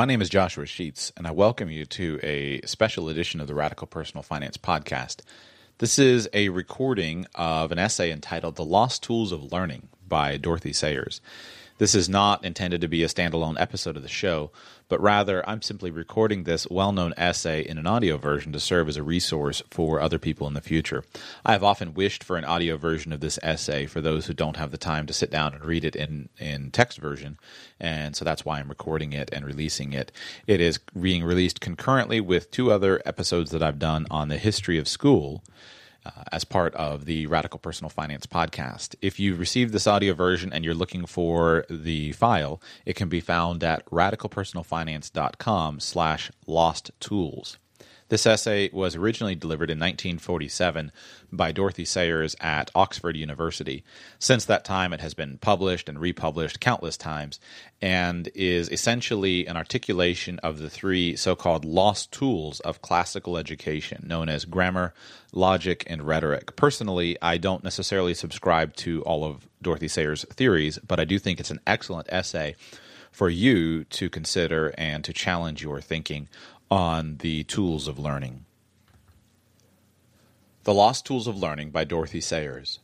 My name is Joshua Sheets, and I welcome you to a special edition of the Radical Personal Finance Podcast. This is a recording of an essay entitled The Lost Tools of Learning by Dorothy Sayers. This is not intended to be a standalone episode of the show, but rather I'm simply recording this well-known essay in an audio version to serve as a resource for other people in the future. I have often wished for an audio version of this essay for those who don't have the time to sit down and read it in text version, and so that's why I'm recording it and releasing it. It is being released concurrently with two other episodes that I've done on the history of school, as part of the Radical Personal Finance Podcast. If you received this audio version and you're looking for the file, it can be found at radicalpersonalfinance.com/lost tools. This essay was originally delivered in 1947 by Dorothy Sayers at Oxford University. Since that time, it has been published and republished countless times and is essentially an articulation of the three so-called lost tools of classical education, known as grammar, logic, and rhetoric. Personally, I don't necessarily subscribe to all of Dorothy Sayers' theories, but I do think it's an excellent essay for you to consider and to challenge your thinking on the tools of learning. The Lost Tools of Learning by Dorothy Sayers.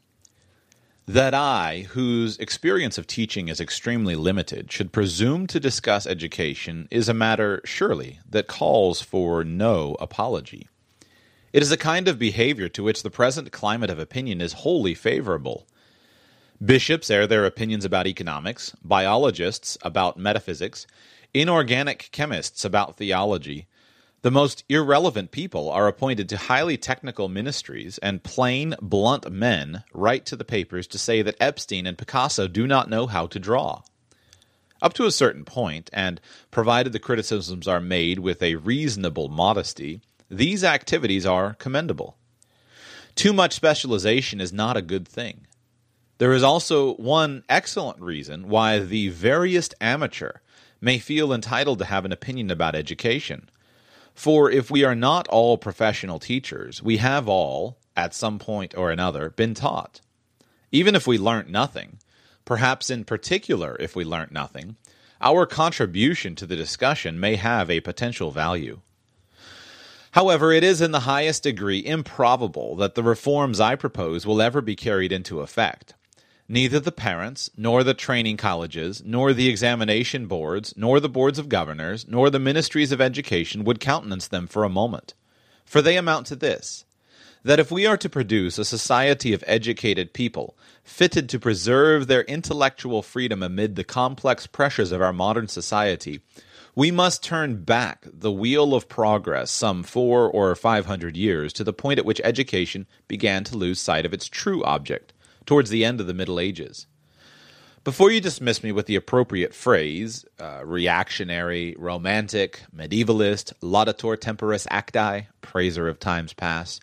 That I, whose experience of teaching is extremely limited, should presume to discuss education is a matter, surely, that calls for no apology. It is a kind of behavior to which the present climate of opinion is wholly favorable. Bishops air their opinions about economics, biologists about metaphysics, inorganic chemists about theology. The most irrelevant people are appointed to highly technical ministries, and plain, blunt men write to the papers to say that Epstein and Picasso do not know how to draw. Up to a certain point, and provided the criticisms are made with a reasonable modesty, these activities are commendable. Too much specialization is not a good thing. There is also one excellent reason why the veriest amateur may feel entitled to have an opinion about education. For if we are not all professional teachers, we have all, at some point or another, been taught. Even if we learnt nothing, perhaps in particular if we learnt nothing, our contribution to the discussion may have a potential value. However, it is in the highest degree improbable that the reforms I propose will ever be carried into effect. Neither the parents, nor the training colleges, nor the examination boards, nor the boards of governors, nor the ministries of education would countenance them for a moment. For they amount to this, that if we are to produce a society of educated people, fitted to preserve their intellectual freedom amid the complex pressures of our modern society, we must turn back the wheel of progress some 400 or 500 years to the point at which education began to lose sight of its true object, towards the end of the Middle Ages. Before you dismiss me with the appropriate phrase, reactionary, romantic, medievalist, laudator temporis acti, praiser of times past,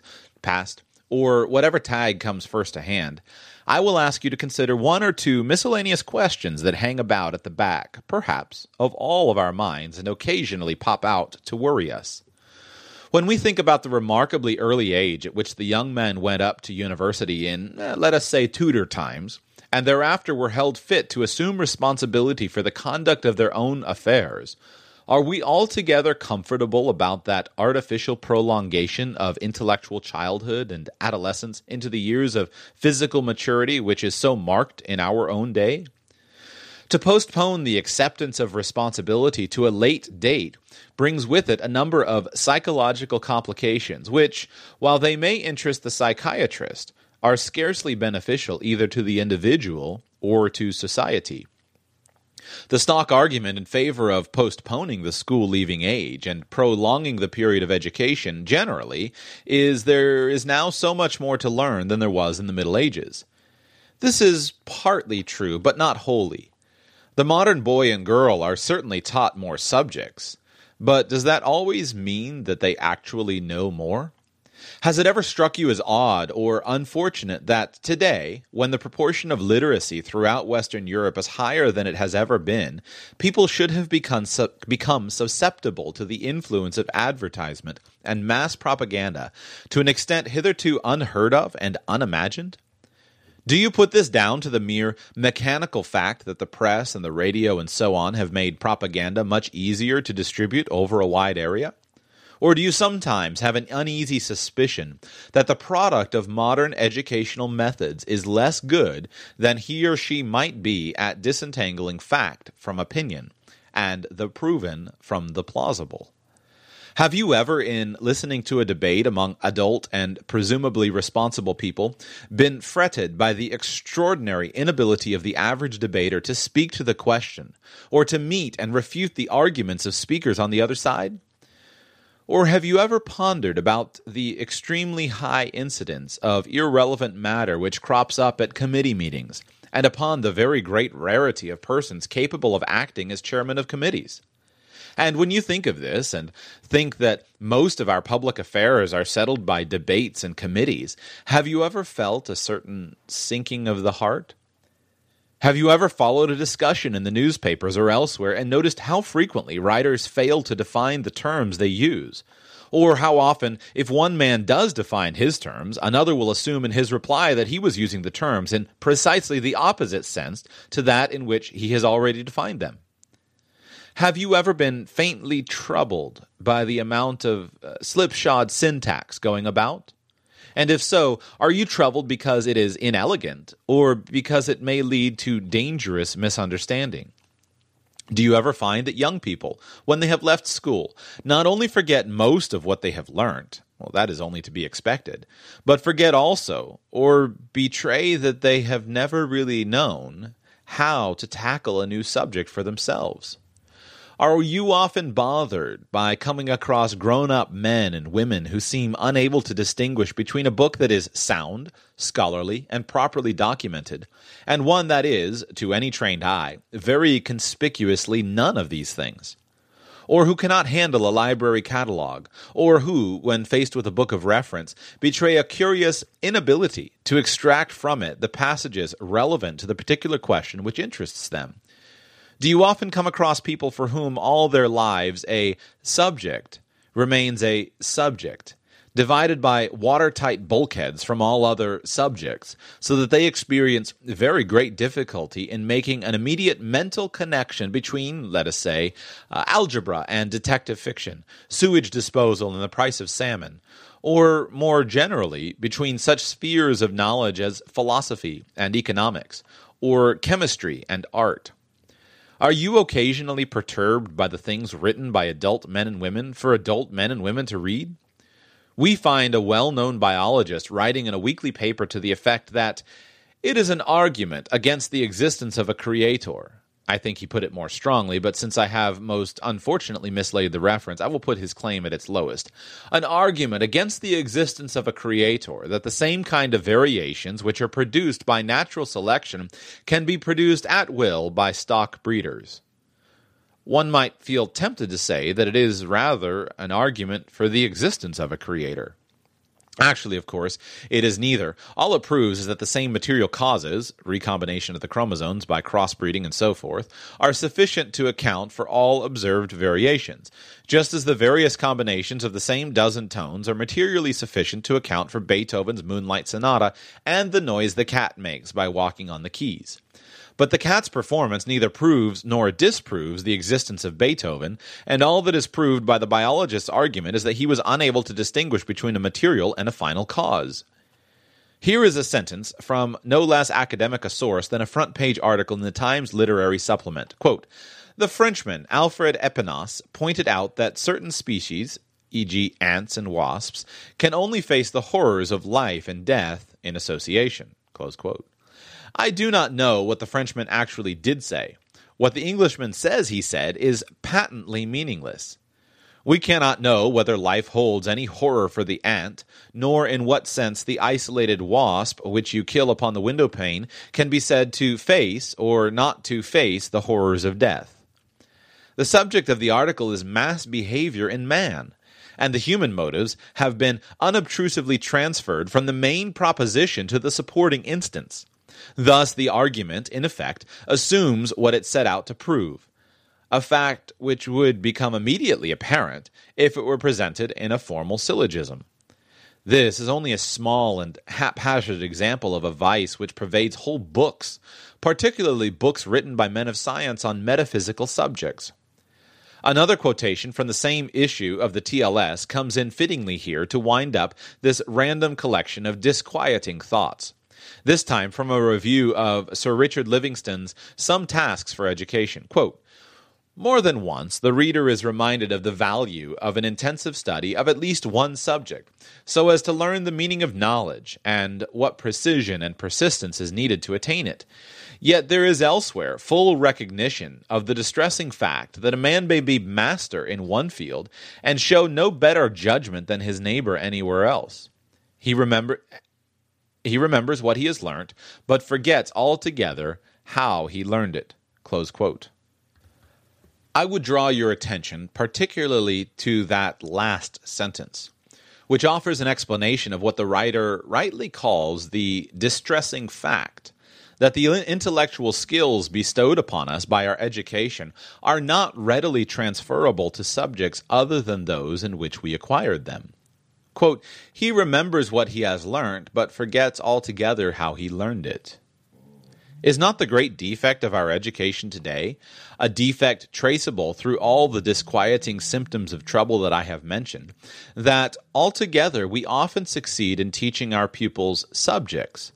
or whatever tag comes first to hand, I will ask you to consider one or two miscellaneous questions that hang about at the back, perhaps, of all of our minds and occasionally pop out to worry us. When we think about the remarkably early age at which the young men went up to university in, let us say, Tudor times, and thereafter were held fit to assume responsibility for the conduct of their own affairs, are we altogether comfortable about that artificial prolongation of intellectual childhood and adolescence into the years of physical maturity which is so marked in our own day? To postpone the acceptance of responsibility to a late date brings with it a number of psychological complications which, while they may interest the psychiatrist, are scarcely beneficial either to the individual or to society. The stock argument in favor of postponing the school-leaving age and prolonging the period of education generally is there is now so much more to learn than there was in the Middle Ages. This is partly true, but not wholly. The modern boy and girl are certainly taught more subjects, but does that always mean that they actually know more? Has it ever struck you as odd or unfortunate that today, when the proportion of literacy throughout Western Europe is higher than it has ever been, people should have become susceptible to the influence of advertisement and mass propaganda to an extent hitherto unheard of and unimagined? Do you put this down to the mere mechanical fact that the press and the radio and so on have made propaganda much easier to distribute over a wide area? Or do you sometimes have an uneasy suspicion that the product of modern educational methods is less good than he or she might be at disentangling fact from opinion, and the proven from the plausible? Have you ever, in listening to a debate among adult and presumably responsible people, been fretted by the extraordinary inability of the average debater to speak to the question, or to meet and refute the arguments of speakers on the other side? Or have you ever pondered about the extremely high incidence of irrelevant matter which crops up at committee meetings, and upon the very great rarity of persons capable of acting as chairmen of committees? And when you think of this, and think that most of our public affairs are settled by debates and committees, have you ever felt a certain sinking of the heart? Have you ever followed a discussion in the newspapers or elsewhere and noticed how frequently writers fail to define the terms they use? Or how often, if one man does define his terms, another will assume in his reply that he was using the terms in precisely the opposite sense to that in which he has already defined them? Have you ever been faintly troubled by the amount of slipshod syntax going about? And if so, are you troubled because it is inelegant, or because it may lead to dangerous misunderstanding? Do you ever find that young people, when they have left school, not only forget most of what they have learned, well, that is only to be expected, but forget also, or betray that they have never really known, how to tackle a new subject for themselves? Are you often bothered by coming across grown-up men and women who seem unable to distinguish between a book that is sound, scholarly, and properly documented, and one that is, to any trained eye, very conspicuously none of these things? Or who cannot handle a library catalog, or who, when faced with a book of reference, betray a curious inability to extract from it the passages relevant to the particular question which interests them? Do you often come across people for whom all their lives a subject remains a subject, divided by watertight bulkheads from all other subjects, so that they experience very great difficulty in making an immediate mental connection between, let us say, algebra and detective fiction, sewage disposal and the price of salmon, or more generally, between such spheres of knowledge as philosophy and economics, or chemistry and art? Are you occasionally perturbed by the things written by adult men and women for adult men and women to read? We find a well-known biologist writing in a weekly paper to the effect that it is an argument against the existence of a creator. I think he put it more strongly, but since I have most unfortunately mislaid the reference, I will put his claim at its lowest. An argument against the existence of a creator, that the same kind of variations which are produced by natural selection can be produced at will by stock breeders. One might feel tempted to say that it is rather an argument for the existence of a creator. Actually, of course, it is neither. All it proves is that the same material causes, recombination of the chromosomes by crossbreeding and so forth, are sufficient to account for all observed variations, just as the various combinations of the same dozen tones are materially sufficient to account for Beethoven's Moonlight Sonata and the noise the cat makes by walking on the keys. But the cat's performance neither proves nor disproves the existence of Beethoven, and all that is proved by the biologist's argument is that he was unable to distinguish between a material and a final cause. Here is a sentence from no less academic a source than a front-page article in the Times Literary Supplement. Quote, "The Frenchman Alfred Epinas pointed out that certain species, e.g. ants and wasps, can only face the horrors of life and death in association." Close quote. I do not know what the Frenchman actually did say. What the Englishman says he said is patently meaningless. We cannot know whether life holds any horror for the ant, nor in what sense the isolated wasp which you kill upon the window pane can be said to face or not to face the horrors of death. The subject of the article is mass behavior in man, and the human motives have been unobtrusively transferred from the main proposition to the supporting instance. Thus, the argument, in effect, assumes what it set out to prove, a fact which would become immediately apparent if it were presented in a formal syllogism. This is only a small and haphazard example of a vice which pervades whole books, particularly books written by men of science on metaphysical subjects. Another quotation from the same issue of the TLS comes in fittingly here to wind up this random collection of disquieting thoughts, this time from a review of Sir Richard Livingston's Some Tasks for Education. Quote, "More than once, the reader is reminded of the value of an intensive study of at least one subject, so as to learn the meaning of knowledge and what precision and persistence is needed to attain it. Yet there is elsewhere full recognition of the distressing fact that a man may be master in one field and show no better judgment than his neighbor anywhere else. He remembers what he has learnt, but forgets altogether how he learned it." Close quote. I would draw your attention particularly to that last sentence, which offers an explanation of what the writer rightly calls the distressing fact that the intellectual skills bestowed upon us by our education are not readily transferable to subjects other than those in which we acquired them. Quote, "He remembers what he has learned, but forgets altogether how he learned it." Is not the great defect of our education today, a defect traceable through all the disquieting symptoms of trouble that I have mentioned, that altogether we often succeed in teaching our pupils subjects?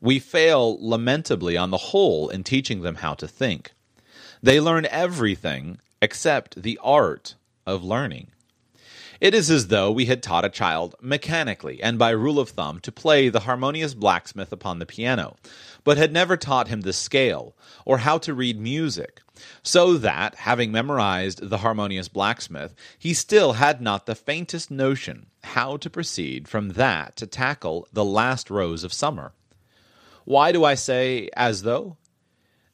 We fail lamentably on the whole in teaching them how to think. They learn everything except the art of learning. It is as though we had taught a child mechanically and by rule of thumb to play the harmonious blacksmith upon the piano, but had never taught him the scale or how to read music, so that, having memorized the harmonious blacksmith, he still had not the faintest notion how to proceed from that to tackle the last rose of summer. Why do I say as though?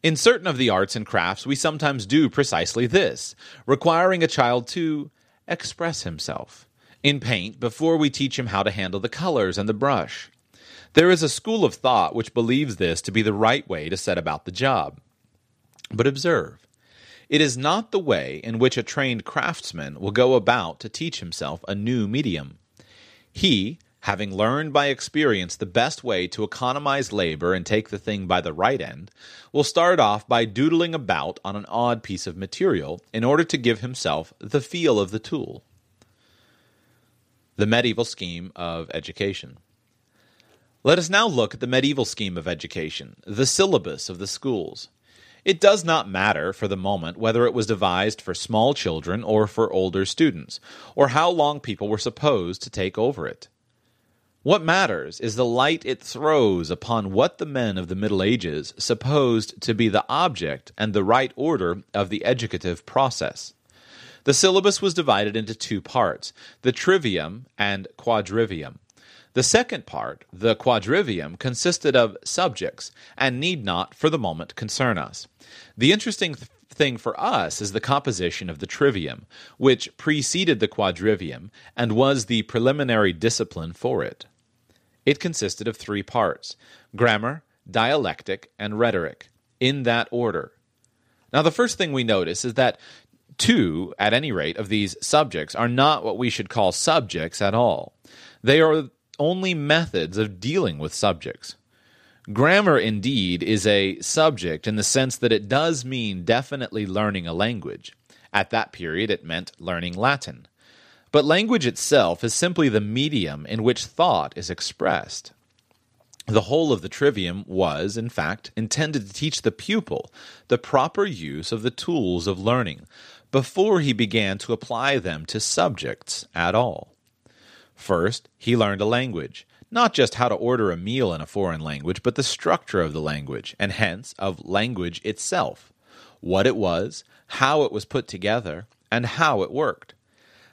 In certain of the arts and crafts we sometimes do precisely this, requiring a child to express himself in paint before we teach him how to handle the colors and the brush. There is a school of thought which believes this to be the right way to set about the job. But observe, it is not the way in which a trained craftsman will go about to teach himself a new medium. He, having learned by experience the best way to economize labor and take the thing by the right end, will start off by doodling about on an odd piece of material in order to give himself the feel of the tool. The medieval scheme of education. Let us now look at the medieval scheme of education, the syllabus of the schools. It does not matter for the moment whether it was devised for small children or for older students, or how long people were supposed to take over it. What matters is the light it throws upon what the men of the Middle Ages supposed to be the object and the right order of the educative process. The syllabus was divided into two parts, the trivium and quadrivium. The second part, the quadrivium, consisted of subjects and need not, for the moment, concern us. The interesting thing for us is the composition of the trivium, which preceded the quadrivium and was the preliminary discipline for it. It consisted of three parts, grammar, dialectic, and rhetoric, in that order. Now, the first thing we notice is that two, at any rate, of these subjects are not what we should call subjects at all. They are only methods of dealing with subjects. Grammar, indeed, is a subject in the sense that it does mean definitely learning a language. At that period, it meant learning Latin. But language itself is simply the medium in which thought is expressed. The whole of the trivium was, in fact, intended to teach the pupil the proper use of the tools of learning before he began to apply them to subjects at all. First, he learned a language, not just how to order a meal in a foreign language, but the structure of the language, and hence of language itself, what it was, how it was put together, and how it worked.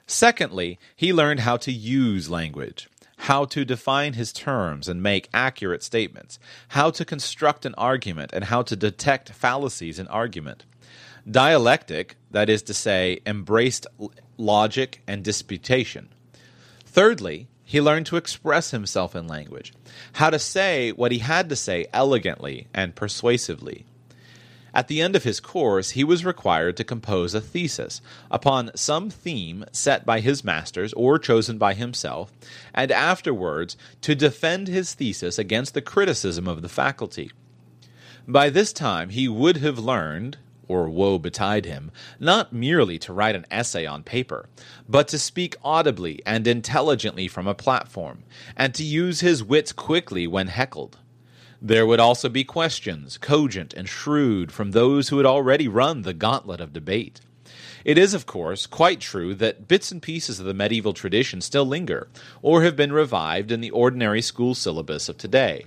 Secondly, he learned how to use language, how to define his terms and make accurate statements, how to construct an argument, and how to detect fallacies in argument. Dialectic, that is to say, embraced logic and disputation. Thirdly, he learned to express himself in language, how to say what he had to say elegantly and persuasively. At the end of his course, he was required to compose a thesis upon some theme set by his masters or chosen by himself, and afterwards to defend his thesis against the criticism of the faculty. By this time he would have learned, or woe betide him, not merely to write an essay on paper, but to speak audibly and intelligently from a platform, and to use his wits quickly when heckled. There would also be questions, cogent and shrewd, from those who had already run the gauntlet of debate. It is, of course, quite true that bits and pieces of the medieval tradition still linger, or have been revived in the ordinary school syllabus of today.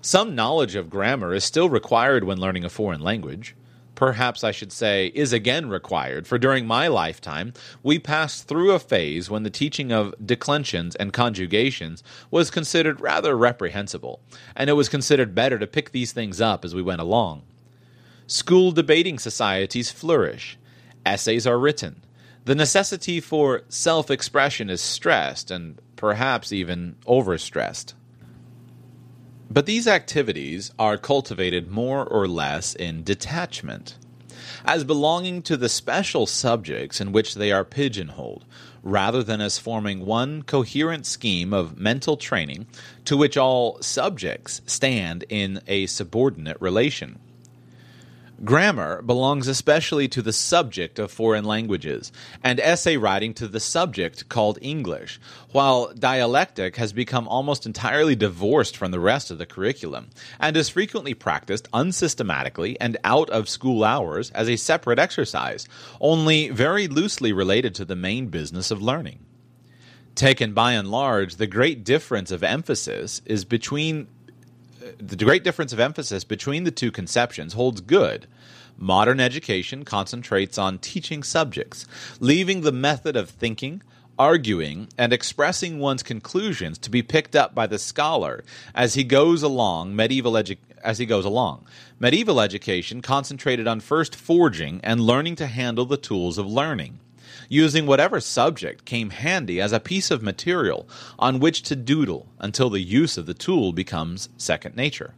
Some knowledge of grammar is still required when learning a foreign language. Perhaps I should say, is again required, for during my lifetime we passed through a phase when the teaching of declensions and conjugations was considered rather reprehensible, and it was considered better to pick these things up as we went along. School debating societies flourish. Essays are written. The necessity for self-expression is stressed, and perhaps even overstressed. But these activities are cultivated more or less in detachment, as belonging to the special subjects in which they are pigeonholed, rather than as forming one coherent scheme of mental training to which all subjects stand in a subordinate relation. Grammar belongs especially to the subject of foreign languages, and essay writing to the subject called English, while dialectic has become almost entirely divorced from the rest of the curriculum, and is frequently practiced unsystematically and out of school hours as a separate exercise, only very loosely related to the main business of learning. Taken by and large, the great difference of emphasis between the two conceptions holds good. Modern education concentrates on teaching subjects, leaving the method of thinking, arguing, and expressing one's conclusions to be picked up by the scholar as he goes along. Medieval education concentrated on first forging and learning to handle the tools of learning, using whatever subject came handy as a piece of material on which to doodle until the use of the tool becomes second nature.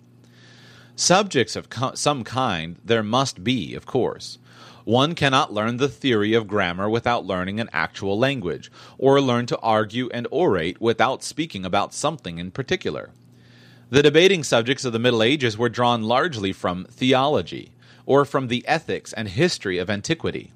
Subjects of some kind there must be, of course. One cannot learn the theory of grammar without learning an actual language, or learn to argue and orate without speaking about something in particular. The debating subjects of the Middle Ages were drawn largely from theology, or from the ethics and history of antiquity.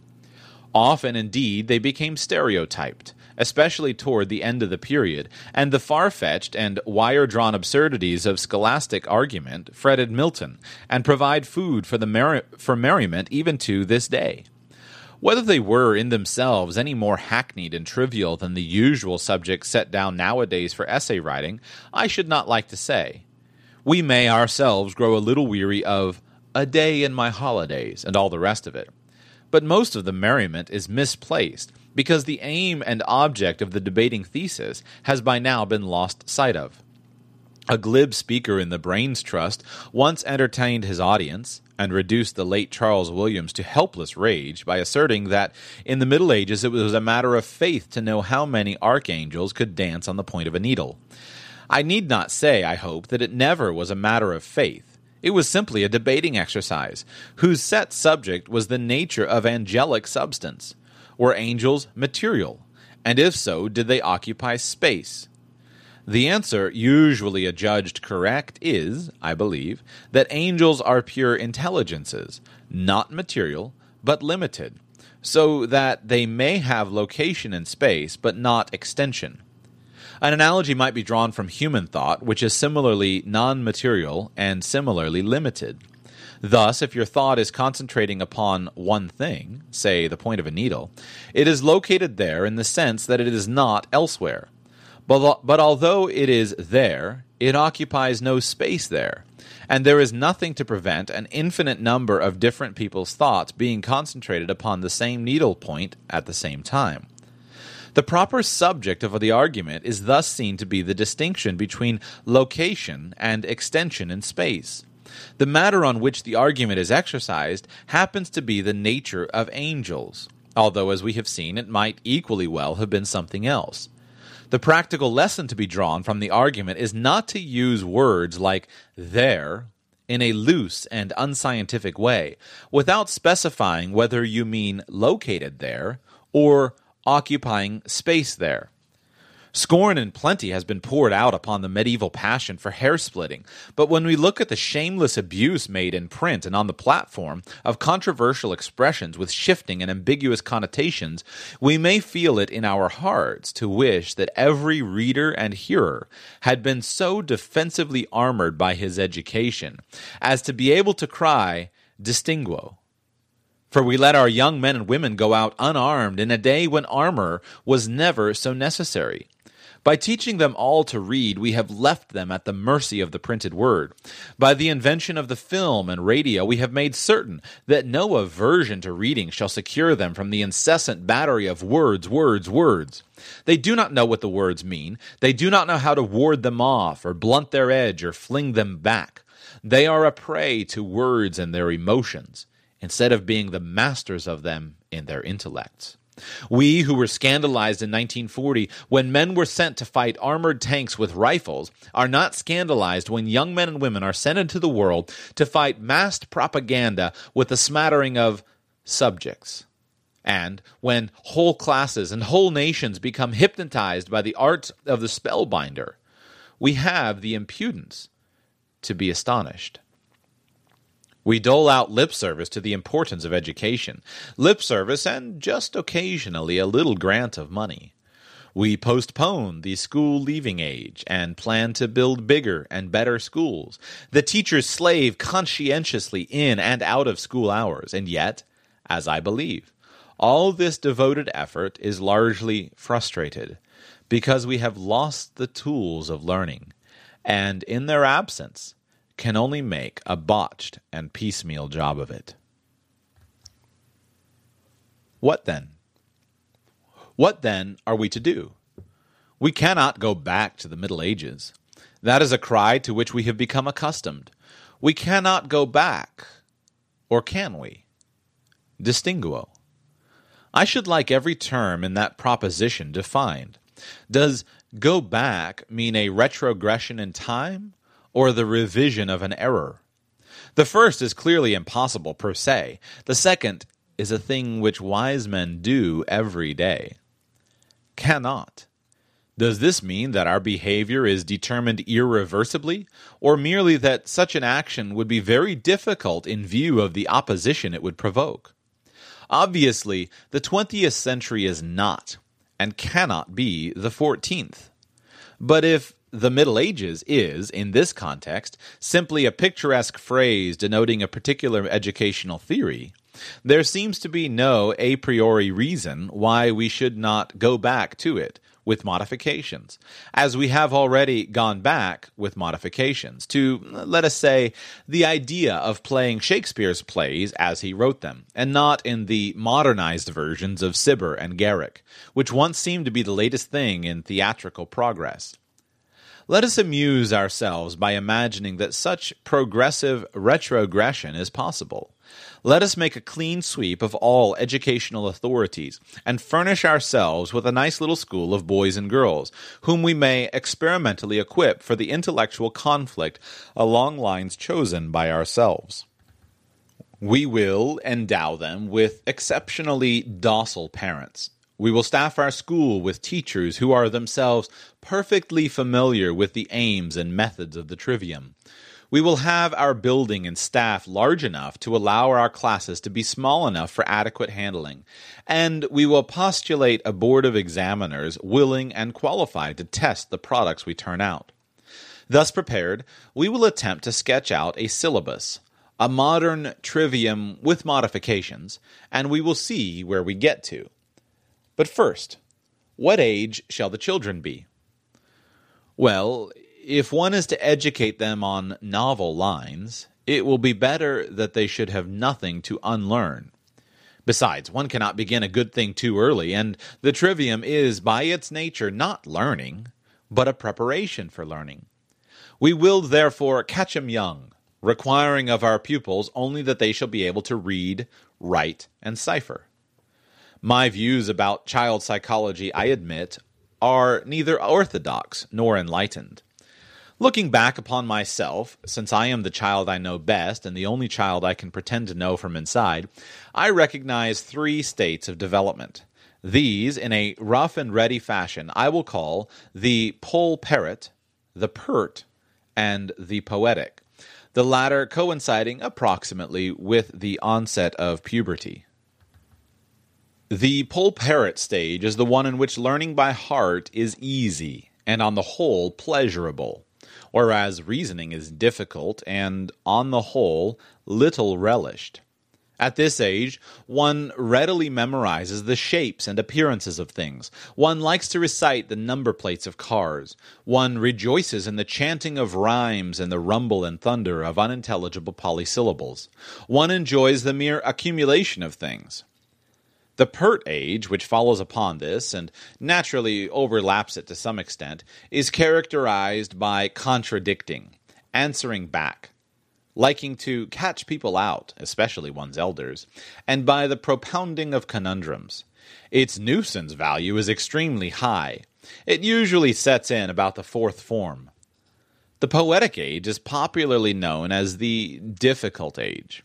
Often, indeed, they became stereotyped, especially toward the end of the period, and the far-fetched and wire-drawn absurdities of scholastic argument fretted Milton and provide food for merriment even to this day. Whether they were in themselves any more hackneyed and trivial than the usual subjects set down nowadays for essay writing, I should not like to say. We may ourselves grow a little weary of "a day in my holidays" and all the rest of it. But most of the merriment is misplaced, because the aim and object of the debating thesis has by now been lost sight of. A glib speaker in the Brains Trust once entertained his audience and reduced the late Charles Williams to helpless rage by asserting that in the Middle Ages it was a matter of faith to know how many archangels could dance on the point of a needle. I need not say, I hope, that it never was a matter of faith. It was simply a debating exercise, whose set subject was the nature of angelic substance. Were angels material? And if so, did they occupy space? The answer, usually adjudged correct, is, I believe, that angels are pure intelligences, not material, but limited, so that they may have location in space, but not extension. An analogy might be drawn from human thought, which is similarly non-material and similarly limited. Thus, if your thought is concentrating upon one thing, say the point of a needle, it is located there in the sense that it is not elsewhere. But although it is there, it occupies no space there, and there is nothing to prevent an infinite number of different people's thoughts being concentrated upon the same needle point at the same time. The proper subject of the argument is thus seen to be the distinction between location and extension in space. The matter on which the argument is exercised happens to be the nature of angels, although, as we have seen, it might equally well have been something else. The practical lesson to be drawn from the argument is not to use words like "there" in a loose and unscientific way, without specifying whether you mean located there or occupying space there. Scorn and plenty has been poured out upon the medieval passion for hair-splitting, but when we look at the shameless abuse made in print and on the platform of controversial expressions with shifting and ambiguous connotations, we may feel it in our hearts to wish that every reader and hearer had been so defensively armored by his education as to be able to cry, "Distinguo." For we let our young men and women go out unarmed in a day when armor was never so necessary. By teaching them all to read, we have left them at the mercy of the printed word. By the invention of the film and radio, we have made certain that no aversion to reading shall secure them from the incessant battery of words, words, words. They do not know what the words mean. They do not know how to ward them off or blunt their edge or fling them back. They are a prey to words and their emotions, instead of being the masters of them in their intellects. We who were scandalized in 1940 when men were sent to fight armored tanks with rifles are not scandalized when young men and women are sent into the world to fight massed propaganda with a smattering of subjects. And when whole classes and whole nations become hypnotized by the art of the spellbinder, we have the impudence to be astonished. We dole out lip service to the importance of education, lip service and just occasionally a little grant of money. We postpone the school leaving age and plan to build bigger and better schools. The teachers slave conscientiously in and out of school hours, and yet, as I believe, all this devoted effort is largely frustrated because we have lost the tools of learning, and in their absence can only make a botched and piecemeal job of it. What then? What then are we to do? We cannot go back to the Middle Ages. That is a cry to which we have become accustomed. We cannot go back, or can we? Distinguo. I should like every term in that proposition defined. Does go back mean a retrogression in time, or the revision of an error? The first is clearly impossible per se. The second is a thing which wise men do every day. Cannot. Does this mean that our behavior is determined irreversibly, or merely that such an action would be very difficult in view of the opposition it would provoke? Obviously, the 20th century is not, and cannot be, the 14th. But if the Middle Ages is, in this context, simply a picturesque phrase denoting a particular educational theory, there seems to be no a priori reason why we should not go back to it with modifications, as we have already gone back with modifications to, let us say, the idea of playing Shakespeare's plays as he wrote them, and not in the modernized versions of Cibber and Garrick, which once seemed to be the latest thing in theatrical progress. Let us amuse ourselves by imagining that such progressive retrogression is possible. Let us make a clean sweep of all educational authorities and furnish ourselves with a nice little school of boys and girls, whom we may experimentally equip for the intellectual conflict along lines chosen by ourselves. We will endow them with exceptionally docile parents. We will staff our school with teachers who are themselves perfectly familiar with the aims and methods of the trivium. We will have our building and staff large enough to allow our classes to be small enough for adequate handling, and we will postulate a board of examiners willing and qualified to test the products we turn out. Thus prepared, we will attempt to sketch out a syllabus, a modern trivium with modifications, and we will see where we get to. But first, what age shall the children be? Well, if one is to educate them on novel lines, it will be better that they should have nothing to unlearn. Besides, one cannot begin a good thing too early, and the trivium is by its nature not learning, but a preparation for learning. We will therefore catch 'em young, requiring of our pupils only that they shall be able to read, write, and cipher. My views about child psychology, I admit, are neither orthodox nor enlightened. Looking back upon myself, since I am the child I know best and the only child I can pretend to know from inside, I recognize three states of development. These, in a rough and ready fashion, I will call the poll parrot, the pert, and the poetic, the latter coinciding approximately with the onset of puberty. The poll parrot stage is the one in which learning by heart is easy and on the whole pleasurable, whereas reasoning is difficult and, on the whole, little relished. At this age, one readily memorizes the shapes and appearances of things. One likes to recite the number plates of cars. One rejoices in the chanting of rhymes and the rumble and thunder of unintelligible polysyllables. One enjoys the mere accumulation of things. The pert age, which follows upon this, and naturally overlaps it to some extent, is characterized by contradicting, answering back, liking to catch people out, especially one's elders, and by the propounding of conundrums. Its nuisance value is extremely high. It usually sets in about the fourth form. The poetic age is popularly known as the difficult age.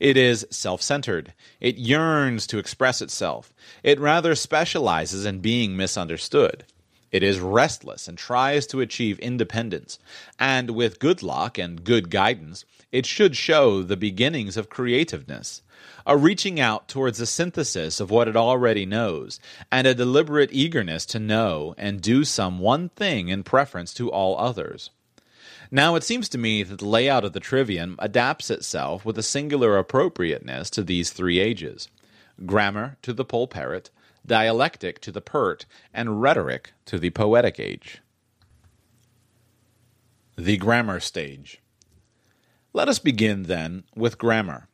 It is self-centered. It yearns to express itself. It rather specializes in being misunderstood. It is restless and tries to achieve independence. And with good luck and good guidance, it should show the beginnings of creativeness, a reaching out towards a synthesis of what it already knows, and a deliberate eagerness to know and do some one thing in preference to all others. Now, it seems to me that the layout of the trivium adapts itself with a singular appropriateness to these three ages: grammar to the poll parrot, dialectic to the pert, and rhetoric to the poetic age. The grammar stage. Let us begin, then, with grammar.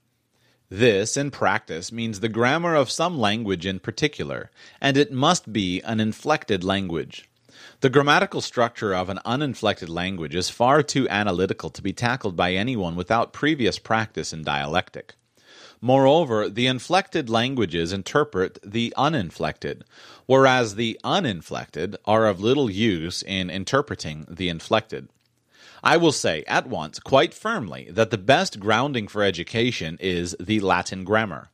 This, in practice, means the grammar of some language in particular, and it must be an inflected language. The grammatical structure of an uninflected language is far too analytical to be tackled by anyone without previous practice in dialectic. Moreover, the inflected languages interpret the uninflected, whereas the uninflected are of little use in interpreting the inflected. I will say at once, quite firmly, that the best grounding for education is the Latin grammar.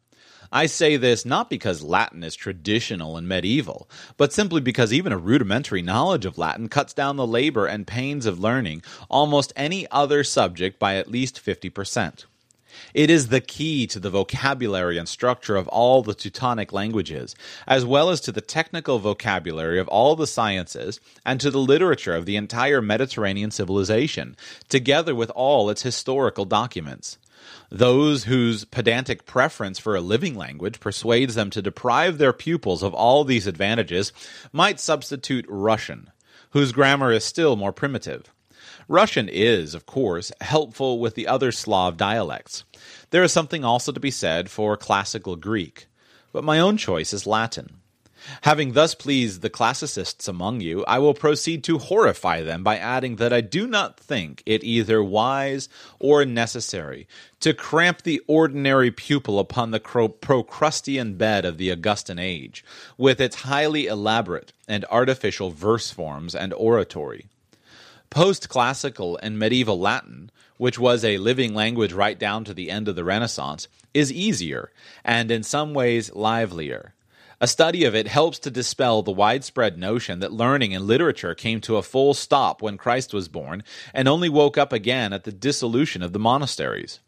I say this not because Latin is traditional and medieval, but simply because even a rudimentary knowledge of Latin cuts down the labor and pains of learning almost any other subject by at least 50%. It is the key to the vocabulary and structure of all the Teutonic languages, as well as to the technical vocabulary of all the sciences and to the literature of the entire Mediterranean civilization, together with all its historical documents. Those whose pedantic preference for a living language persuades them to deprive their pupils of all these advantages might substitute Russian, whose grammar is still more primitive. Russian is, of course, helpful with the other Slav dialects. There is something also to be said for classical Greek, but my own choice is Latin. Having thus pleased the classicists among you, I will proceed to horrify them by adding that I do not think it either wise or necessary to cramp the ordinary pupil upon the Procrustean bed of the Augustan age, with its highly elaborate and artificial verse forms and oratory. Post-classical and medieval Latin, which was a living language right down to the end of the Renaissance, is easier and in some ways livelier. A study of it helps to dispel the widespread notion that learning and literature came to a full stop when Christ was born and only woke up again at the dissolution of the monasteries.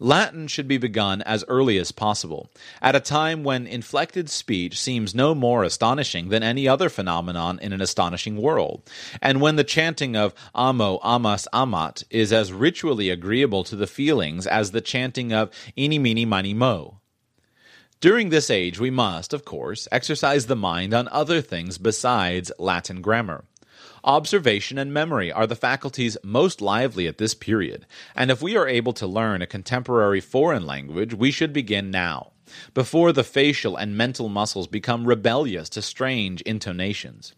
Latin should be begun as early as possible, at a time when inflected speech seems no more astonishing than any other phenomenon in an astonishing world, and when the chanting of amo, amas, amat is as ritually agreeable to the feelings as the chanting of eeny, meeny, miny, mo. During this age, we must, of course, exercise the mind on other things besides Latin grammar. Observation and memory are the faculties most lively at this period, and if we are able to learn a contemporary foreign language, we should begin now, before the facial and mental muscles become rebellious to strange intonations.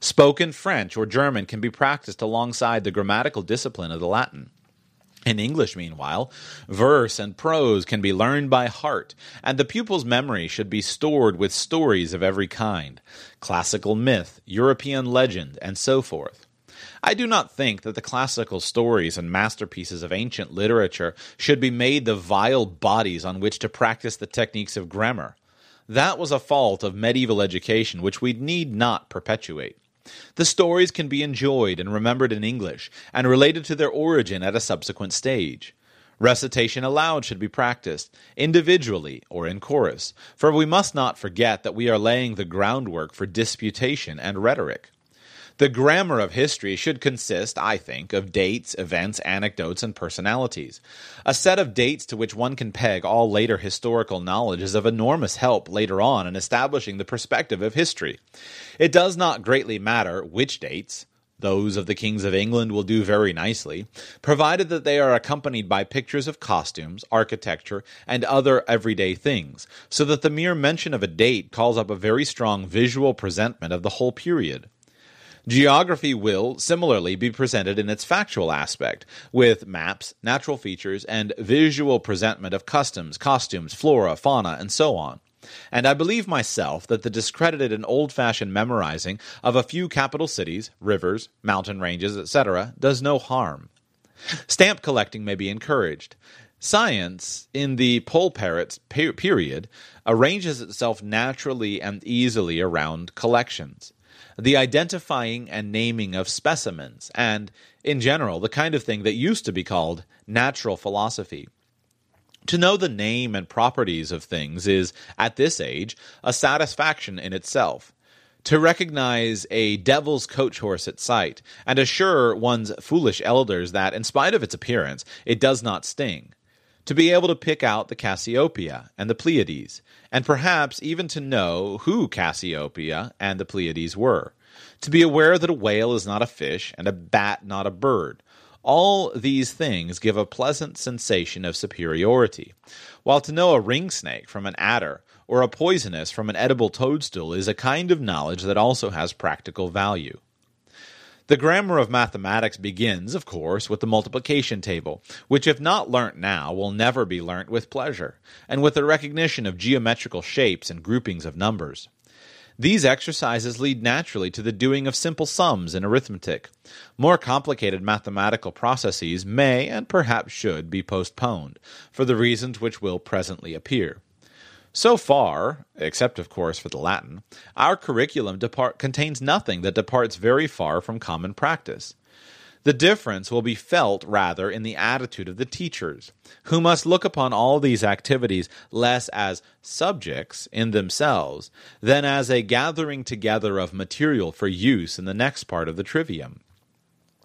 Spoken French or German can be practiced alongside the grammatical discipline of the Latin. In English, meanwhile, verse and prose can be learned by heart, and the pupil's memory should be stored with stories of every kind, classical myth, European legend, and so forth. I do not think that the classical stories and masterpieces of ancient literature should be made the vile bodies on which to practice the techniques of grammar. That was a fault of medieval education which we need not perpetuate. The stories can be enjoyed and remembered in English, and related to their origin at a subsequent stage. Recitation aloud should be practiced, individually or in chorus, for we must not forget that we are laying the groundwork for disputation and rhetoric. The grammar of history should consist, I think, of dates, events, anecdotes, and personalities. A set of dates to which one can peg all later historical knowledge is of enormous help later on in establishing the perspective of history. It does not greatly matter which dates. Those of the kings of England will do very nicely, provided that they are accompanied by pictures of costumes, architecture, and other everyday things, so that the mere mention of a date calls up a very strong visual presentment of the whole period. Geography will, similarly, be presented in its factual aspect, with maps, natural features, and visual presentment of customs, costumes, flora, fauna, and so on. And I believe myself that the discredited and old-fashioned memorizing of a few capital cities, rivers, mountain ranges, etc., does no harm. Stamp collecting may be encouraged. Science, in the Poleparrot's period, arranges itself naturally and easily around collections, the identifying and naming of specimens, and, in general, the kind of thing that used to be called natural philosophy. To know the name and properties of things is, at this age, a satisfaction in itself. To recognize a devil's coach horse at sight, and assure one's foolish elders that, in spite of its appearance, it does not sting. To be able to pick out the Cassiopeia and the Pleiades, and perhaps even to know who Cassiopeia and the Pleiades were. To be aware that a whale is not a fish, and a bat not a bird. All these things give a pleasant sensation of superiority, while to know a ring snake from an adder or a poisonous from an edible toadstool is a kind of knowledge that also has practical value. The grammar of mathematics begins, of course, with the multiplication table, which if not learnt now will never be learnt with pleasure, and with the recognition of geometrical shapes and groupings of numbers. These exercises lead naturally to the doing of simple sums in arithmetic. More complicated mathematical processes may and perhaps should be postponed, for the reasons which will presently appear. So far, except of course for the Latin, our curriculum contains nothing that departs very far from common practice. The difference will be felt, rather, in the attitude of the teachers, who must look upon all these activities less as subjects in themselves than as a gathering together of material for use in the next part of the trivium.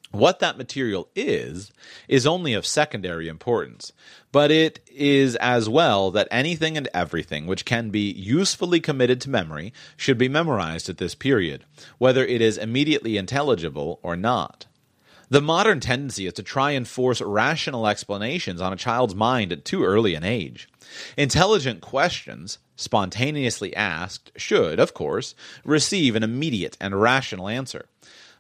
What that material is only of secondary importance, but it is as well that anything and everything which can be usefully committed to memory should be memorized at this period, whether it is immediately intelligible or not. The modern tendency is to try and force rational explanations on a child's mind at too early an age. Intelligent questions, spontaneously asked, should, of course, receive an immediate and rational answer.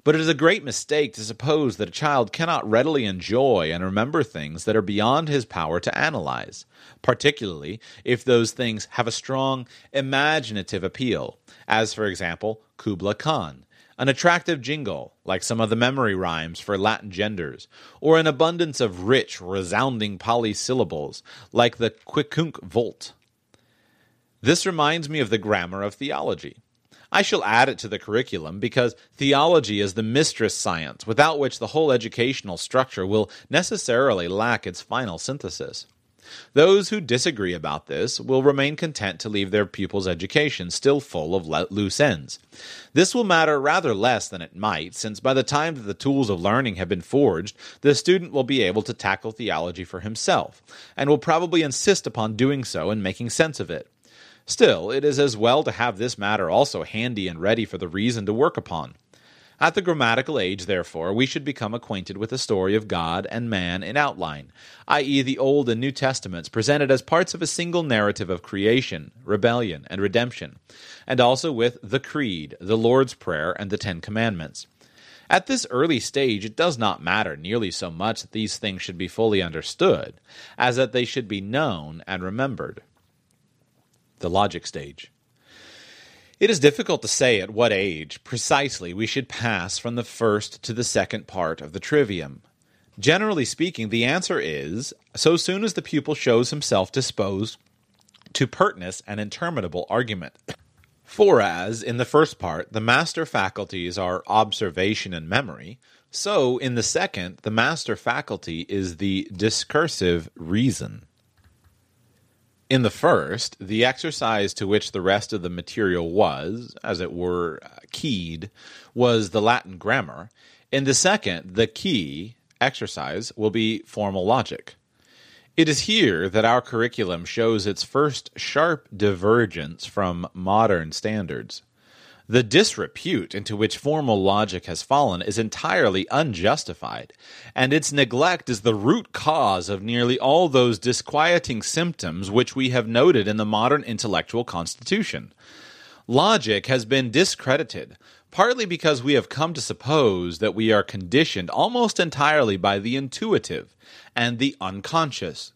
But it is a great mistake to suppose that a child cannot readily enjoy and remember things that are beyond his power to analyze, particularly if those things have a strong imaginative appeal, as, for example, Kubla Khan, an attractive jingle, like some of the memory rhymes for Latin genders, or an abundance of rich, resounding polysyllables, like the Quicunque Vult. This reminds me of the grammar of theology. I shall add it to the curriculum because theology is the mistress science, without which the whole educational structure will necessarily lack its final synthesis. Those who disagree about this will remain content to leave their pupils' education still full of loose ends. This will matter rather less than it might, since by the time that the tools of learning have been forged, the student will be able to tackle theology for himself, and will probably insist upon doing so and making sense of it. Still, it is as well to have this matter also handy and ready for the reason to work upon. At the grammatical age, therefore, we should become acquainted with the story of God and man in outline, i.e. the Old and New Testaments presented as parts of a single narrative of creation, rebellion, and redemption, and also with the Creed, the Lord's Prayer, and the Ten Commandments. At this early stage, it does not matter nearly so much that these things should be fully understood, as that they should be known and remembered. The Logic Stage. It is difficult to say at what age, precisely, we should pass from the first to the second part of the trivium. Generally speaking, the answer is, so soon as the pupil shows himself disposed to pertness and interminable argument. For as, in the first part, the master faculties are observation and memory, so, in the second, the master faculty is the discursive reason. In the first, the exercise to which the rest of the material was, as it were, keyed, was the Latin grammar. In the second, the key, exercise, will be formal logic. It is here that our curriculum shows its first sharp divergence from modern standards. The disrepute into which formal logic has fallen is entirely unjustified, and its neglect is the root cause of nearly all those disquieting symptoms which we have noted in the modern intellectual constitution. Logic has been discredited, partly because we have come to suppose that we are conditioned almost entirely by the intuitive and the unconscious.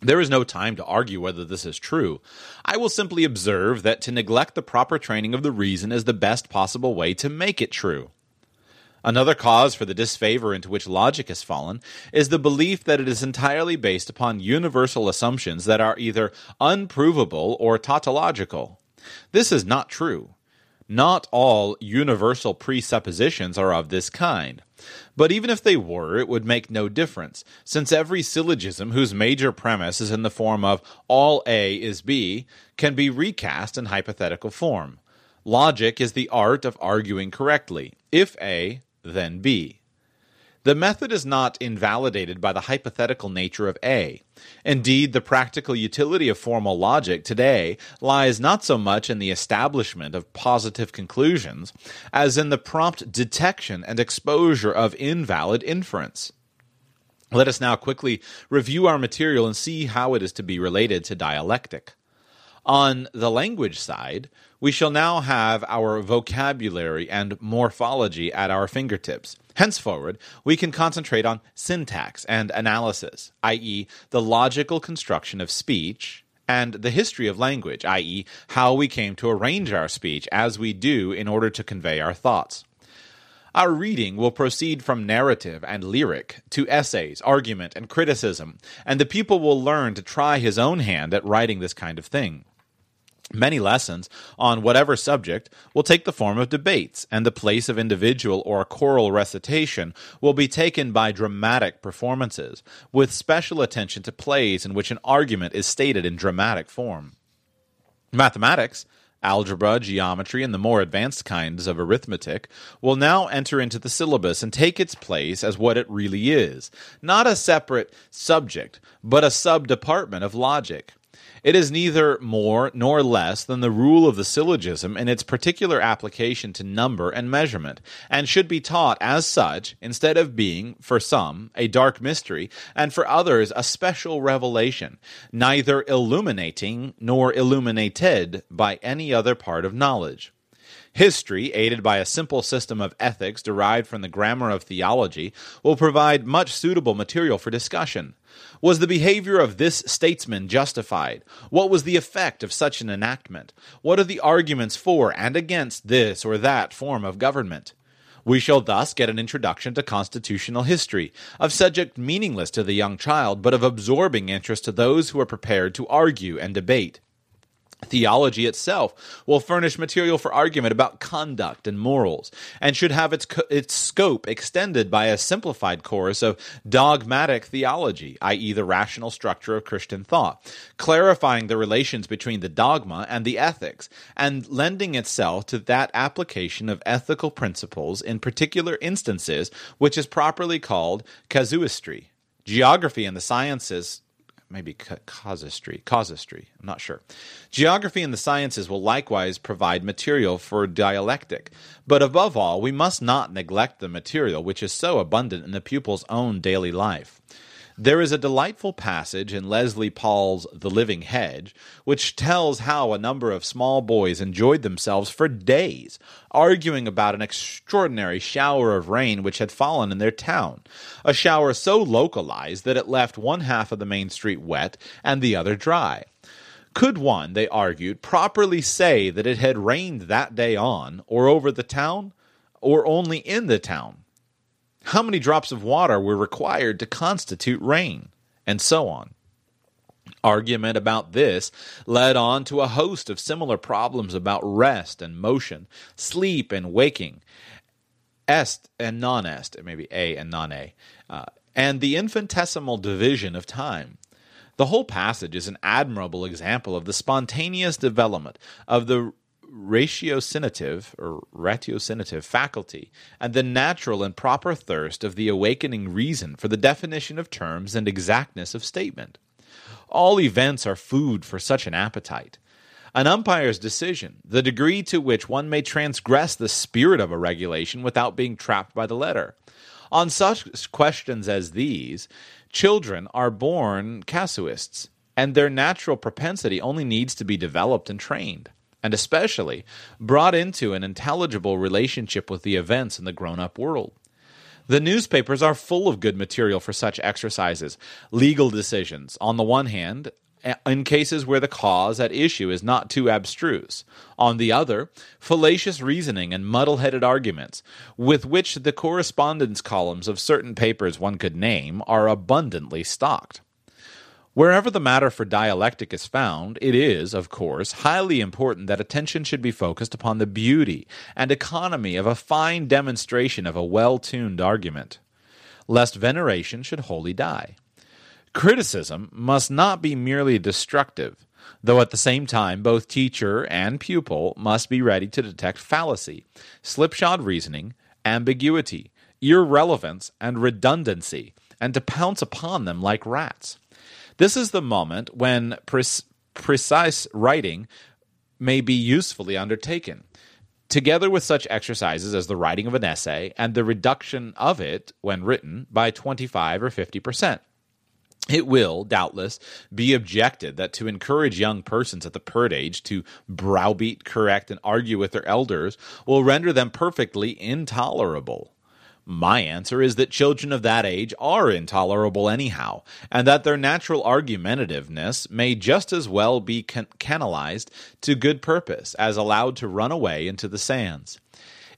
There is no time to argue whether this is true. I will simply observe that to neglect the proper training of the reason is the best possible way to make it true. Another cause for the disfavor into which logic has fallen is the belief that it is entirely based upon universal assumptions that are either unprovable or tautological. This is not true. Not all universal presuppositions are of this kind. But even if they were, it would make no difference, since every syllogism whose major premise is in the form of all A is B can be recast in hypothetical form. Logic is the art of arguing correctly. If A, then B. The method is not invalidated by the hypothetical nature of A. Indeed, the practical utility of formal logic today lies not so much in the establishment of positive conclusions as in the prompt detection and exposure of invalid inference. Let us now quickly review our material and see how it is to be related to dialectic. On the language side, we shall now have our vocabulary and morphology at our fingertips. Henceforward, we can concentrate on syntax and analysis, i.e., the logical construction of speech, and the history of language, i.e., how we came to arrange our speech as we do in order to convey our thoughts. Our reading will proceed from narrative and lyric to essays, argument, and criticism, and the pupil will learn to try his own hand at writing this kind of thing. Many lessons, on whatever subject, will take the form of debates, and the place of individual or choral recitation will be taken by dramatic performances, with special attention to plays in which an argument is stated in dramatic form. Mathematics, algebra, geometry, and the more advanced kinds of arithmetic will now enter into the syllabus and take its place as what it really is, not a separate subject, but a sub-department of logic. It is neither more nor less than the rule of the syllogism in its particular application to number and measurement, and should be taught as such instead of being, for some, a dark mystery, and for others a special revelation, neither illuminating nor illuminated by any other part of knowledge. History, aided by a simple system of ethics derived from the grammar of theology, will provide much suitable material for discussion. Was the behavior of this statesman justified? What was the effect of such an enactment? What are the arguments for and against this or that form of government? We shall thus get an introduction to constitutional history, of subject meaningless to the young child, but of absorbing interest to those who are prepared to argue and debate. Theology itself will furnish material for argument about conduct and morals, and should have its scope extended by a simplified course of dogmatic theology, i.e. the rational structure of Christian thought, clarifying the relations between the dogma and the ethics, and lending itself to that application of ethical principles in particular instances which is properly called casuistry. Geography and the sciences... Maybe causistry, I'm not sure. Geography and the sciences will likewise provide material for dialectic, but above all, we must not neglect the material which is so abundant in the pupil's own daily life. There is a delightful passage in Leslie Paul's The Living Hedge, which tells how a number of small boys enjoyed themselves for days, arguing about an extraordinary shower of rain which had fallen in their town, a shower so localized that it left one half of the main street wet and the other dry. Could one, they argued, properly say that it had rained that day on, or over the town, or only in the town? How many drops of water were required to constitute rain? And so on. Argument about this led on to a host of similar problems about rest and motion, sleep and waking, est and non-est, it may be a and non-a, and the infinitesimal division of time. The whole passage is an admirable example of the spontaneous development of the Ratiocinative faculty, and the natural and proper thirst of the awakening reason for the definition of terms and exactness of statement. All events are food for such an appetite. An umpire's decision, the degree to which one may transgress the spirit of a regulation without being trapped by the letter. On such questions as these, children are born casuists, and their natural propensity only needs to be developed and trained, and especially brought into an intelligible relationship with the events in the grown-up world. The newspapers are full of good material for such exercises. Legal decisions, on the one hand, in cases where the cause at issue is not too abstruse. On the other, fallacious reasoning and muddle-headed arguments, with which the correspondence columns of certain papers one could name are abundantly stocked. Wherever the matter for dialectic is found, it is, of course, highly important that attention should be focused upon the beauty and economy of a fine demonstration of a well-tuned argument, lest veneration should wholly die. Criticism must not be merely destructive, though at the same time both teacher and pupil must be ready to detect fallacy, slipshod reasoning, ambiguity, irrelevance, and redundancy, and to pounce upon them like rats. This is the moment when precise writing may be usefully undertaken, together with such exercises as the writing of an essay and the reduction of it, when written, by 25 or 50%. It will, doubtless, be objected that to encourage young persons at the pert age to browbeat, correct, and argue with their elders will render them perfectly intolerable. My answer is that children of that age are intolerable anyhow, and that their natural argumentativeness may just as well be canalized to good purpose as allowed to run away into the sands.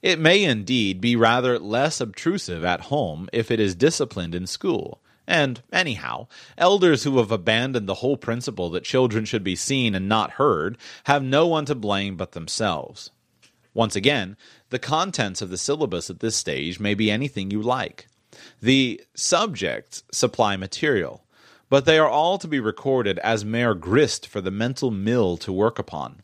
It may indeed be rather less obtrusive at home if it is disciplined in school. And, anyhow, elders who have abandoned the whole principle that children should be seen and not heard have no one to blame but themselves. Once again, the contents of the syllabus at this stage may be anything you like. The subjects supply material, but they are all to be recorded as mere grist for the mental mill to work upon.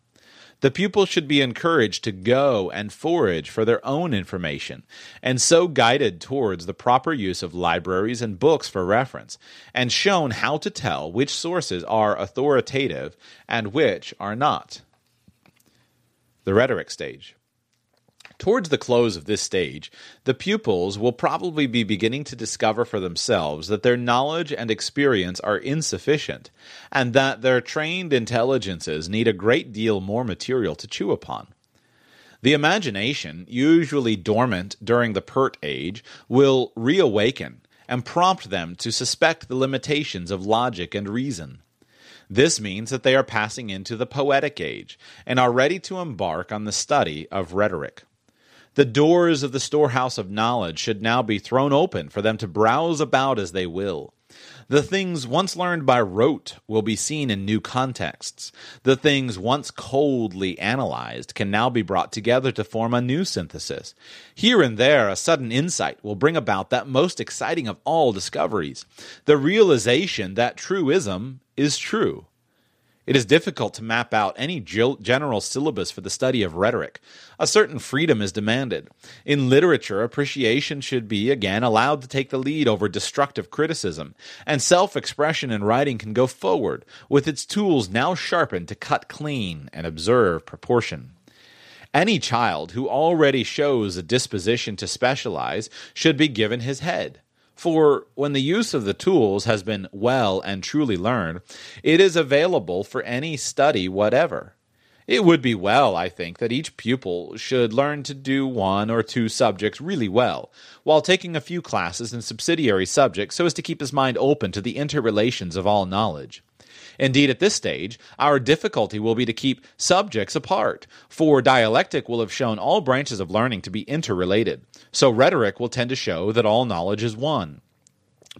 The pupil should be encouraged to go and forage for their own information, and so guided towards the proper use of libraries and books for reference, and shown how to tell which sources are authoritative and which are not. The rhetoric stage. Towards the close of this stage, the pupils will probably be beginning to discover for themselves that their knowledge and experience are insufficient, and that their trained intelligences need a great deal more material to chew upon. The imagination, usually dormant during the pert age, will reawaken and prompt them to suspect the limitations of logic and reason. This means that they are passing into the poetic age and are ready to embark on the study of rhetoric. The doors of the storehouse of knowledge should now be thrown open for them to browse about as they will. The things once learned by rote will be seen in new contexts. The things once coldly analyzed can now be brought together to form a new synthesis. Here and there, a sudden insight will bring about that most exciting of all discoveries, the realization that truism is true. It is difficult to map out any general syllabus for the study of rhetoric. A certain freedom is demanded. In literature, appreciation should be, again, allowed to take the lead over destructive criticism, and self-expression in writing can go forward, with its tools now sharpened to cut clean and observe proportion. Any child who already shows a disposition to specialize should be given his head. For when the use of the tools has been well and truly learned, it is available for any study whatever. It would be well, I think, that each pupil should learn to do one or two subjects really well, while taking a few classes in subsidiary subjects so as to keep his mind open to the interrelations of all knowledge. Indeed, at this stage, our difficulty will be to keep subjects apart, for dialectic will have shown all branches of learning to be interrelated. So rhetoric will tend to show that all knowledge is one.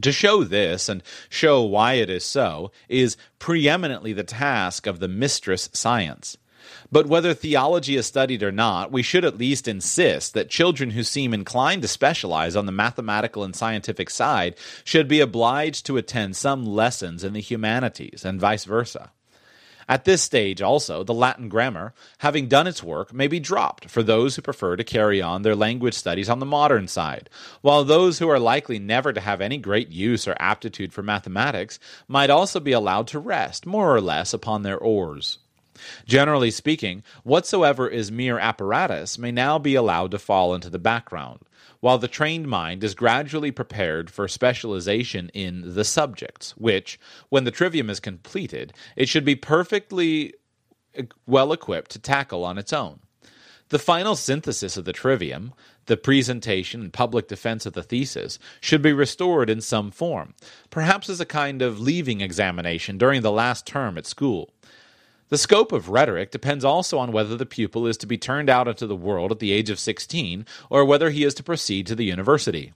To show this, and show why it is so, is preeminently the task of the mistress science. But whether theology is studied or not, we should at least insist that children who seem inclined to specialize on the mathematical and scientific side should be obliged to attend some lessons in the humanities, and vice versa. At this stage also, the Latin grammar, having done its work, may be dropped for those who prefer to carry on their language studies on the modern side, while those who are likely never to have any great use or aptitude for mathematics might also be allowed to rest, more or less, upon their oars. Generally speaking, whatsoever is mere apparatus may now be allowed to fall into the background, while the trained mind is gradually prepared for specialization in the subjects, which, when the trivium is completed, it should be perfectly well equipped to tackle on its own. The final synthesis of the trivium, the presentation and public defense of the thesis, should be restored in some form, perhaps as a kind of leaving examination during the last term at school. The scope of rhetoric depends also on whether the pupil is to be turned out into the world at the age of 16, or whether he is to proceed to the university.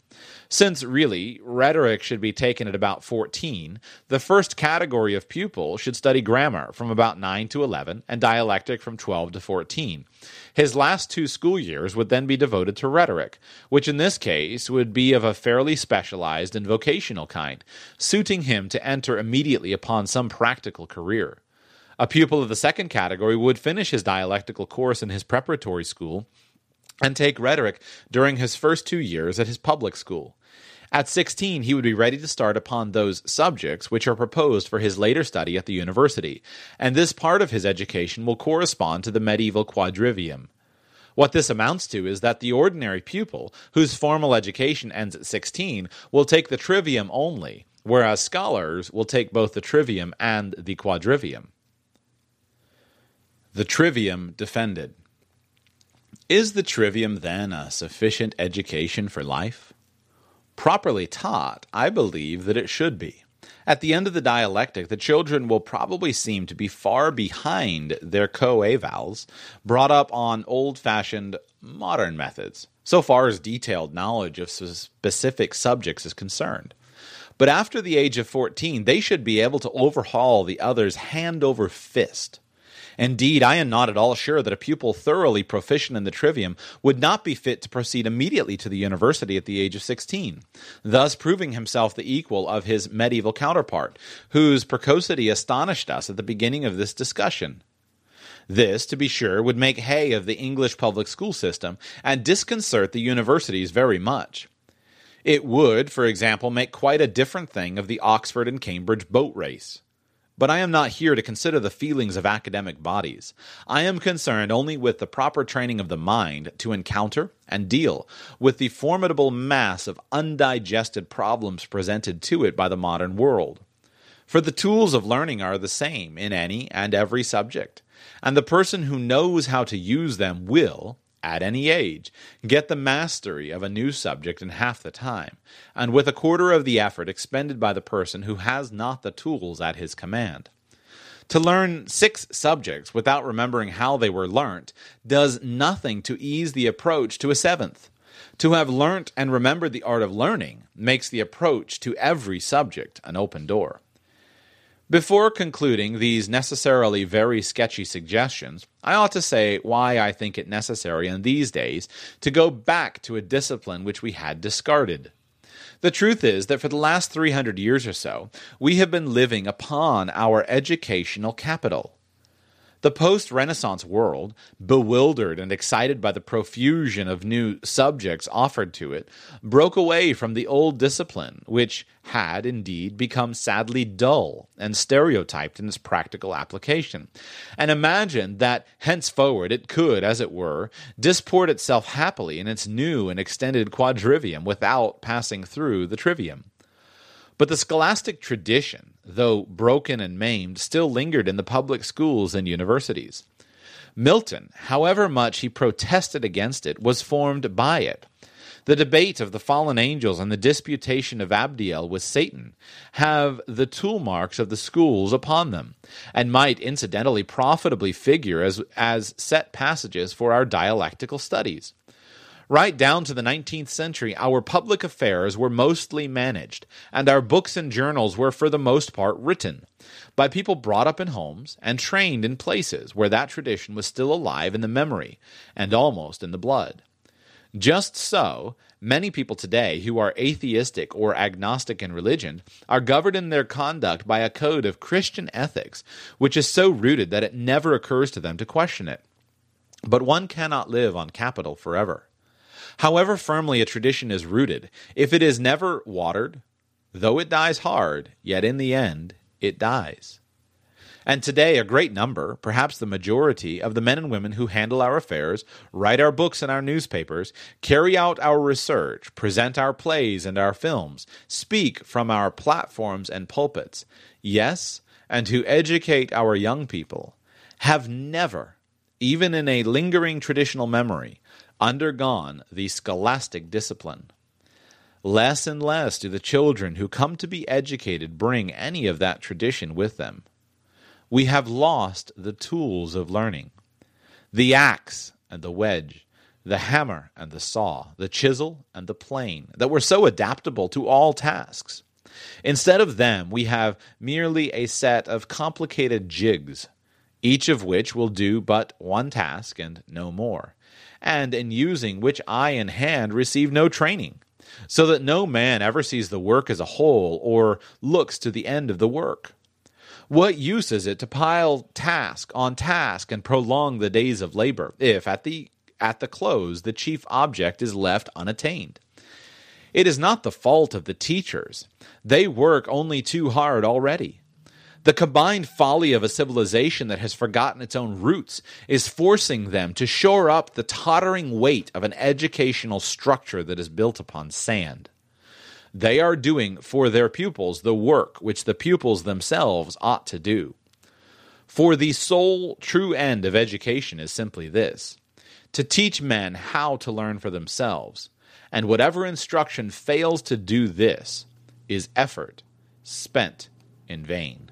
Since, really, rhetoric should be taken at about 14, the first category of pupil should study grammar from about 9 to 11, and dialectic from 12 to 14. His last two school years would then be devoted to rhetoric, which in this case would be of a fairly specialized and vocational kind, suiting him to enter immediately upon some practical career. A pupil of the second category would finish his dialectical course in his preparatory school and take rhetoric during his first 2 years at his public school. At 16, he would be ready to start upon those subjects which are proposed for his later study at the university, and this part of his education will correspond to the medieval quadrivium. What this amounts to is that the ordinary pupil, whose formal education ends at 16, will take the trivium only, whereas scholars will take both the trivium and the quadrivium. The trivium defended. Is the trivium, then, a sufficient education for life? Properly taught, I believe that it should be. At the end of the dialectic, the children will probably seem to be far behind their coevals, brought up on old-fashioned modern methods, so far as detailed knowledge of specific subjects is concerned. But after the age of 14, they should be able to overhaul the others hand over fist. Indeed, I am not at all sure that a pupil thoroughly proficient in the trivium would not be fit to proceed immediately to the university at the age of 16, thus proving himself the equal of his medieval counterpart, whose precocity astonished us at the beginning of this discussion. This, to be sure, would make hay of the English public school system and disconcert the universities very much. It would, for example, make quite a different thing of the Oxford and Cambridge boat race. But I am not here to consider the feelings of academic bodies. I am concerned only with the proper training of the mind to encounter and deal with the formidable mass of undigested problems presented to it by the modern world. For the tools of learning are the same in any and every subject, and the person who knows how to use them will, at any age, get the mastery of a new subject in half the time, and with a quarter of the effort expended by the person who has not the tools at his command. To learn 6 subjects without remembering how they were learnt does nothing to ease the approach to a 7th. To have learnt and remembered the art of learning makes the approach to every subject an open door. Before concluding these necessarily very sketchy suggestions, I ought to say why I think it necessary in these days to go back to a discipline which we had discarded. The truth is that for the last 300 years or so, we have been living upon our educational capital. The post-Renaissance world, bewildered and excited by the profusion of new subjects offered to it, broke away from the old discipline, which had, indeed, become sadly dull and stereotyped in its practical application, and imagined that henceforward it could, as it were, disport itself happily in its new and extended quadrivium without passing through the trivium. But the scholastic tradition, though broken and maimed, still lingered in the public schools and universities. Milton, however much he protested against it, was formed by it. The debate of the fallen angels and the disputation of Abdiel with Satan have the tool marks of the schools upon them, and might incidentally profitably figure as set passages for our dialectical studies. Right down to the 19th century, our public affairs were mostly managed, and our books and journals were for the most part written, by people brought up in homes and trained in places where that tradition was still alive in the memory and almost in the blood. Just so, many people today who are atheistic or agnostic in religion are governed in their conduct by a code of Christian ethics, which is so rooted that it never occurs to them to question it. But one cannot live on capital forever. However firmly a tradition is rooted, if it is never watered, though it dies hard, yet in the end it dies. And today a great number, perhaps the majority, of the men and women who handle our affairs, write our books and our newspapers, carry out our research, present our plays and our films, speak from our platforms and pulpits, yes, and who educate our young people, have never, even in a lingering traditional memory, undergone the scholastic discipline. Less and less do the children who come to be educated bring any of that tradition with them. We have lost the tools of learning, the axe and the wedge, the hammer and the saw, the chisel and the plane, that were so adaptable to all tasks. Instead of them, we have merely a set of complicated jigs, each of which will do but one task and no more, and in using which eye and hand receive no training, so that no man ever sees the work as a whole or looks to the end of the work. What use is it to pile task on task and prolong the days of labor, if at the close the chief object is left unattained? It is not the fault of the teachers. They work only too hard already. The combined folly of a civilization that has forgotten its own roots is forcing them to shore up the tottering weight of an educational structure that is built upon sand. They are doing for their pupils the work which the pupils themselves ought to do. For the sole true end of education is simply this: to teach men how to learn for themselves, and whatever instruction fails to do this is effort spent in vain.